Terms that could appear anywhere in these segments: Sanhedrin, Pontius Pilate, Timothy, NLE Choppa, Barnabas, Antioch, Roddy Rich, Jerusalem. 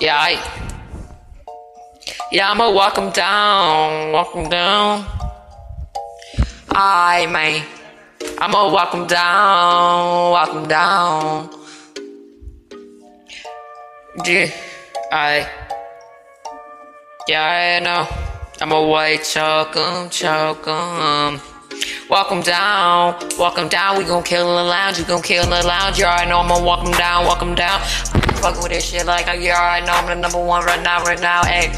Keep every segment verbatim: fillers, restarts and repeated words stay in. Yeah, I... Yeah, I'ma walk him down. Walk him down. Aye, man. I'ma walk him down. Walk him down. Yeah, I... Yeah, I know. I'ma white chalk him, chalk him. Walk him down, walk him down, we gon' kill in the lounge, we gon' kill in the lounge, you already know I'ma walk him down, walk him down. I ain't fuckin' with this shit like you already know I'm the number one right now, right now, ayy.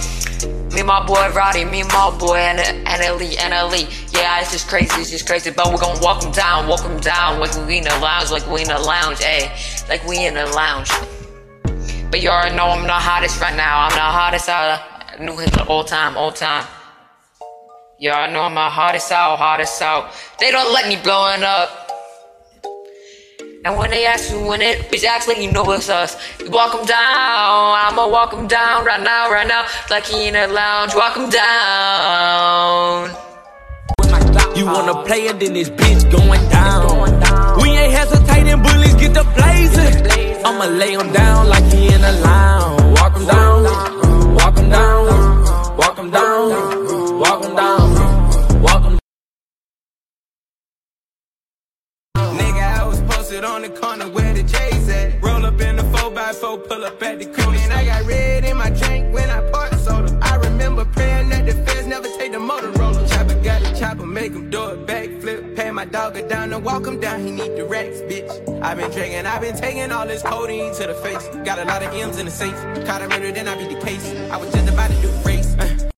Me and my boy Roddy, me and my boy N L E, N L E. Yeah, it's just crazy, it's just crazy, but we gon' walk him down, walk him down, like we in the lounge, like we in the lounge, ayy. Like we in the lounge. But you already know I'm the hottest right now, I'm the hottest out of New Hitler all time, all time. Yeah, I know I'm my hardest out, hardest out. They don't let me blowin' up. And when they ask you when it, bitch, act like you know it's us. You walk him down, I'ma walk him down right now, right now. Like he in a lounge, walk him down. You wanna play it, then this bitch going down. We ain't hesitating, bullies get the blazing. I'ma lay him down like he in a lounge. Walk him down, walk him down, walk him down, walk him down. On the corner where the J's at. Roll up in the four by four, pull up at the crib. And I got red in my drink when I poured soda. I remember praying that the feds never take the Motorola. Chopper got the chopper, make him do a backflip. Pay my dog a down and walk him down, he need the racks, bitch. I've been drinking, I've been taking all this codeine to the face. Got a lot of M's in the safe. Caught a murder, then I beat the case. I was just about to do the race. Uh.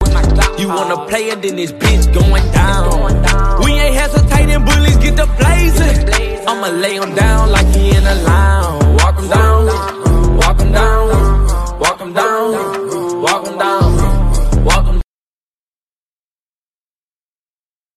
You wanna play it, then this bitch going down. We ain't hesitating, bullies get the blazing. I'ma lay him down like he in a lounge.